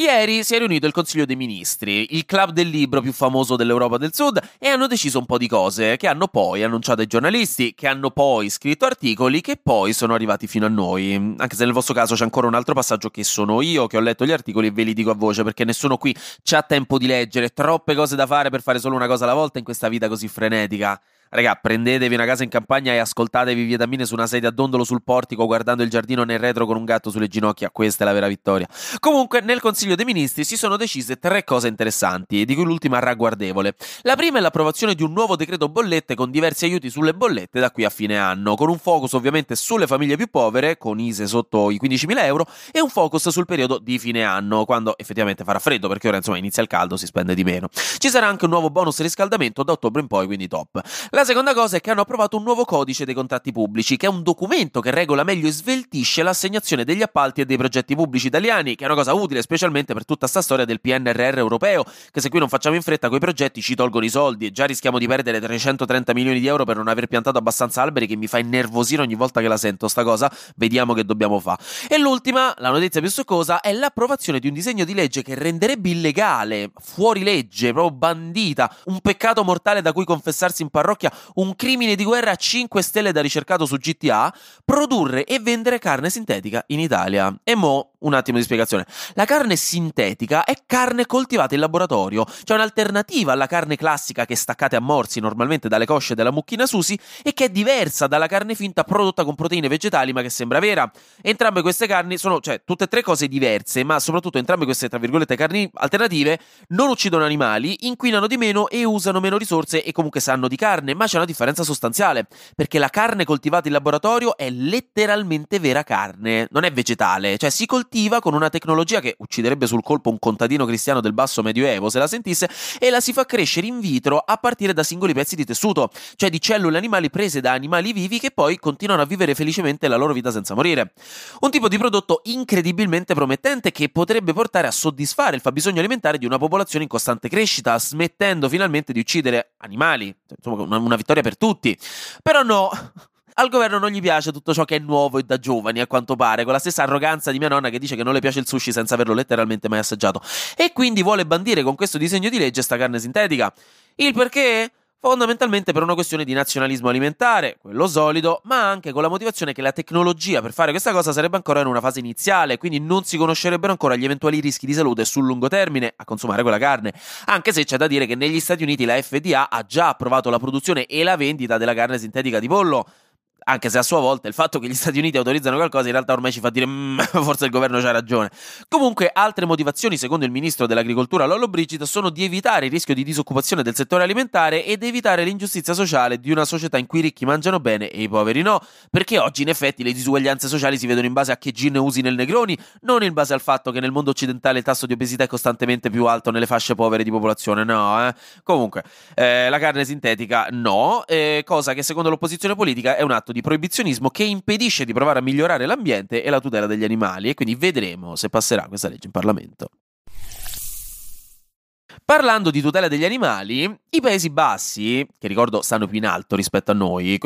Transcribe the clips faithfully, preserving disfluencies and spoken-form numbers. Ieri si è riunito il Consiglio dei Ministri, il club del libro più famoso dell'Europa del Sud, e hanno deciso un po' di cose che hanno poi annunciato ai giornalisti, che hanno poi scritto articoli che poi sono arrivati fino a noi. Anche se nel vostro caso c'è ancora un altro passaggio che sono io che ho letto gli articoli e ve li dico a voce perché nessuno qui c'ha tempo di leggere, troppe cose da fare per fare solo una cosa alla volta in questa vita così frenetica. Raga, prendetevi una casa in campagna e ascoltatevi Vitamine su una sedia a dondolo sul portico guardando il giardino nel retro con un gatto sulle ginocchia, questa è la vera vittoria. Comunque, nel Consiglio dei Ministri si sono decise tre cose interessanti, di cui l'ultima ragguardevole. La prima è l'approvazione di un nuovo decreto bollette con diversi aiuti sulle bollette da qui a fine anno, con un focus ovviamente sulle famiglie più povere, con I S E E sotto i quindicimila euro, e un focus sul periodo di fine anno, quando effettivamente farà freddo, perché ora insomma inizia il caldo, si spende di meno. Ci sarà anche un nuovo bonus riscaldamento da ottobre in poi, quindi top. La seconda cosa è che hanno approvato un nuovo codice dei contratti pubblici, che è un documento che regola meglio e sveltisce l'assegnazione degli appalti e dei progetti pubblici italiani, che è una cosa utile specialmente per tutta sta storia del P N R R europeo, che se qui non facciamo in fretta coi progetti ci tolgono i soldi e già rischiamo di perdere trecentotrenta milioni di euro per non aver piantato abbastanza alberi, che mi fa innervosire ogni volta che la sento sta cosa. Vediamo che dobbiamo fa. E l'ultima, la notizia più succosa, è l'approvazione di un disegno di legge che renderebbe illegale, fuori legge, proprio bandita, un peccato mortale da cui confessarsi in parrocchia, un crimine di guerra a cinque stelle da ricercato su G T A, produrre e vendere carne sintetica in Italia. E mo' un attimo di spiegazione. La carne sintetica è carne coltivata in laboratorio, cioè un'alternativa alla carne classica che staccate a morsi normalmente dalle cosce della mucchina Susi e che è diversa dalla carne finta prodotta con proteine vegetali ma che sembra vera. Entrambe queste carni sono, cioè, tutte e tre cose diverse, ma soprattutto entrambe queste, tra virgolette, carni alternative non uccidono animali, inquinano di meno e usano meno risorse e comunque sanno di carne. Ma c'è una differenza sostanziale, perché la carne coltivata in laboratorio è letteralmente vera carne, non è vegetale, cioè si coltiva con una tecnologia che ucciderebbe sul colpo un contadino cristiano del basso medioevo se la sentisse, e la si fa crescere in vitro a partire da singoli pezzi di tessuto, cioè di cellule animali prese da animali vivi che poi continuano a vivere felicemente la loro vita senza morire. Un tipo di prodotto incredibilmente promettente che potrebbe portare a soddisfare il fabbisogno alimentare di una popolazione in costante crescita, smettendo finalmente di uccidere animali, insomma una Una vittoria per tutti. Però no, al governo non gli piace tutto ciò che è nuovo e da giovani, a quanto pare, con la stessa arroganza di mia nonna che dice che non le piace il sushi senza averlo letteralmente mai assaggiato. E quindi vuole bandire con questo disegno di legge sta carne sintetica. Il perché? Fondamentalmente per una questione di nazionalismo alimentare, quello solido, ma anche con la motivazione che la tecnologia per fare questa cosa sarebbe ancora in una fase iniziale, quindi non si conoscerebbero ancora gli eventuali rischi di salute sul lungo termine a consumare quella carne, anche se c'è da dire che negli Stati Uniti la F D A ha già approvato la produzione e la vendita della carne sintetica di pollo. Anche se a sua volta il fatto che gli Stati Uniti autorizzano qualcosa in realtà ormai ci fa dire mmm, forse il governo c'ha ragione. Comunque altre motivazioni, secondo il ministro dell'agricoltura Lollobrigida, sono di evitare il rischio di disoccupazione del settore alimentare ed evitare l'ingiustizia sociale di una società in cui i ricchi mangiano bene e i poveri no, perché oggi in effetti le disuguaglianze sociali si vedono in base a che gin usi nel Negroni, non in base al fatto che nel mondo occidentale il tasso di obesità è costantemente più alto nelle fasce povere di popolazione, no eh? Comunque, eh, la carne sintetica no, eh, cosa che secondo l'opposizione politica è un atto di di proibizionismo che impedisce di provare a migliorare l'ambiente e la tutela degli animali, e quindi vedremo se passerà questa legge in Parlamento. Parlando di tutela degli animali, i Paesi Bassi, che ricordo stanno più in alto rispetto a noi,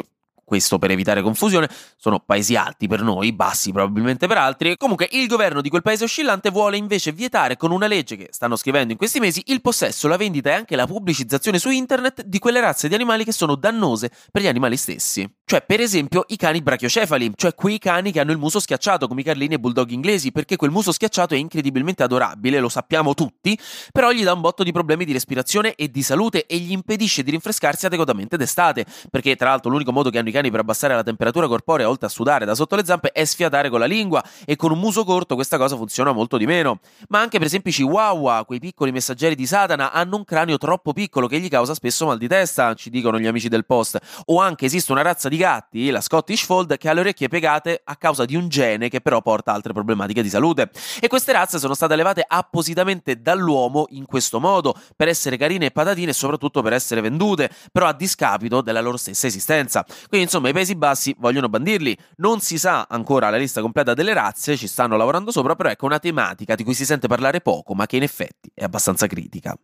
questo per evitare confusione, sono paesi alti per noi, bassi probabilmente per altri. Comunque il governo di quel paese oscillante vuole invece vietare con una legge che stanno scrivendo in questi mesi il possesso, la vendita e anche la pubblicizzazione su internet di quelle razze di animali che sono dannose per gli animali stessi. Cioè per esempio i cani brachiocefali, cioè quei cani che hanno il muso schiacciato come i carlini e i bulldog inglesi, perché quel muso schiacciato è incredibilmente adorabile, lo sappiamo tutti, però gli dà un botto di problemi di respirazione e di salute e gli impedisce di rinfrescarsi adeguatamente d'estate, perché tra l'altro l'unico modo che hanno i cani per abbassare la temperatura corporea oltre a sudare da sotto le zampe è sfiatare con la lingua, e con un muso corto questa cosa funziona molto di meno. Ma anche per esempio i chihuahua, quei piccoli messaggeri di Satana, hanno un cranio troppo piccolo che gli causa spesso mal di testa, ci dicono gli amici del post. O anche esiste una razza di gatti, la Scottish Fold, che ha le orecchie piegate a causa di un gene che però porta altre problematiche di salute, e queste razze sono state allevate appositamente dall'uomo in questo modo per essere carine e patatine e soprattutto per essere vendute, però a discapito della loro stessa esistenza. Quindi insomma i Paesi Bassi vogliono bandirli, non si sa ancora la lista completa delle razze, ci stanno lavorando sopra, però ecco una tematica di cui si sente parlare poco ma che in effetti è abbastanza critica.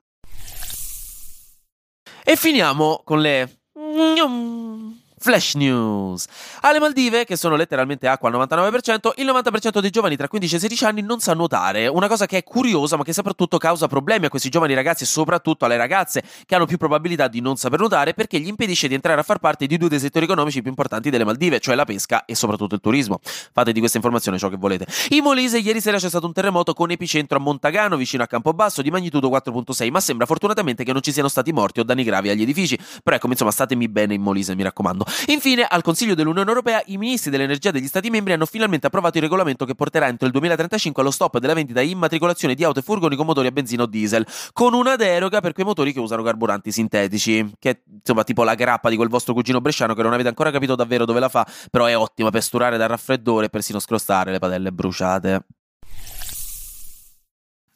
E finiamo con le flash news. Alle Maldive, che sono letteralmente acqua al novantanove per cento, il novanta per cento dei giovani tra quindici e sedici anni non sa nuotare, una cosa che è curiosa ma che soprattutto causa problemi a questi giovani ragazzi e soprattutto alle ragazze, che hanno più probabilità di non saper nuotare perché gli impedisce di entrare a far parte di due dei settori economici più importanti delle Maldive, cioè la pesca e soprattutto il turismo. Fate di questa informazione ciò che volete. In Molise ieri sera c'è stato un terremoto con epicentro a Montagano, vicino a Campobasso, di magnitudo quattro virgola sei, ma sembra fortunatamente che non ci siano stati morti o danni gravi agli edifici. Però ecco, insomma, statemi bene in Molise, mi raccomando. Infine, al Consiglio dell'Unione Europea, i ministri dell'energia degli Stati membri hanno finalmente approvato il regolamento che porterà entro il duemilatrentacinque allo stop della vendita e immatricolazione di auto e furgoni con motori a benzina o diesel, con una deroga per quei motori che usano carburanti sintetici, che è insomma tipo la grappa di quel vostro cugino bresciano che non avete ancora capito davvero dove la fa, però è ottima per sturare dal raffreddore e persino scrostare le padelle bruciate.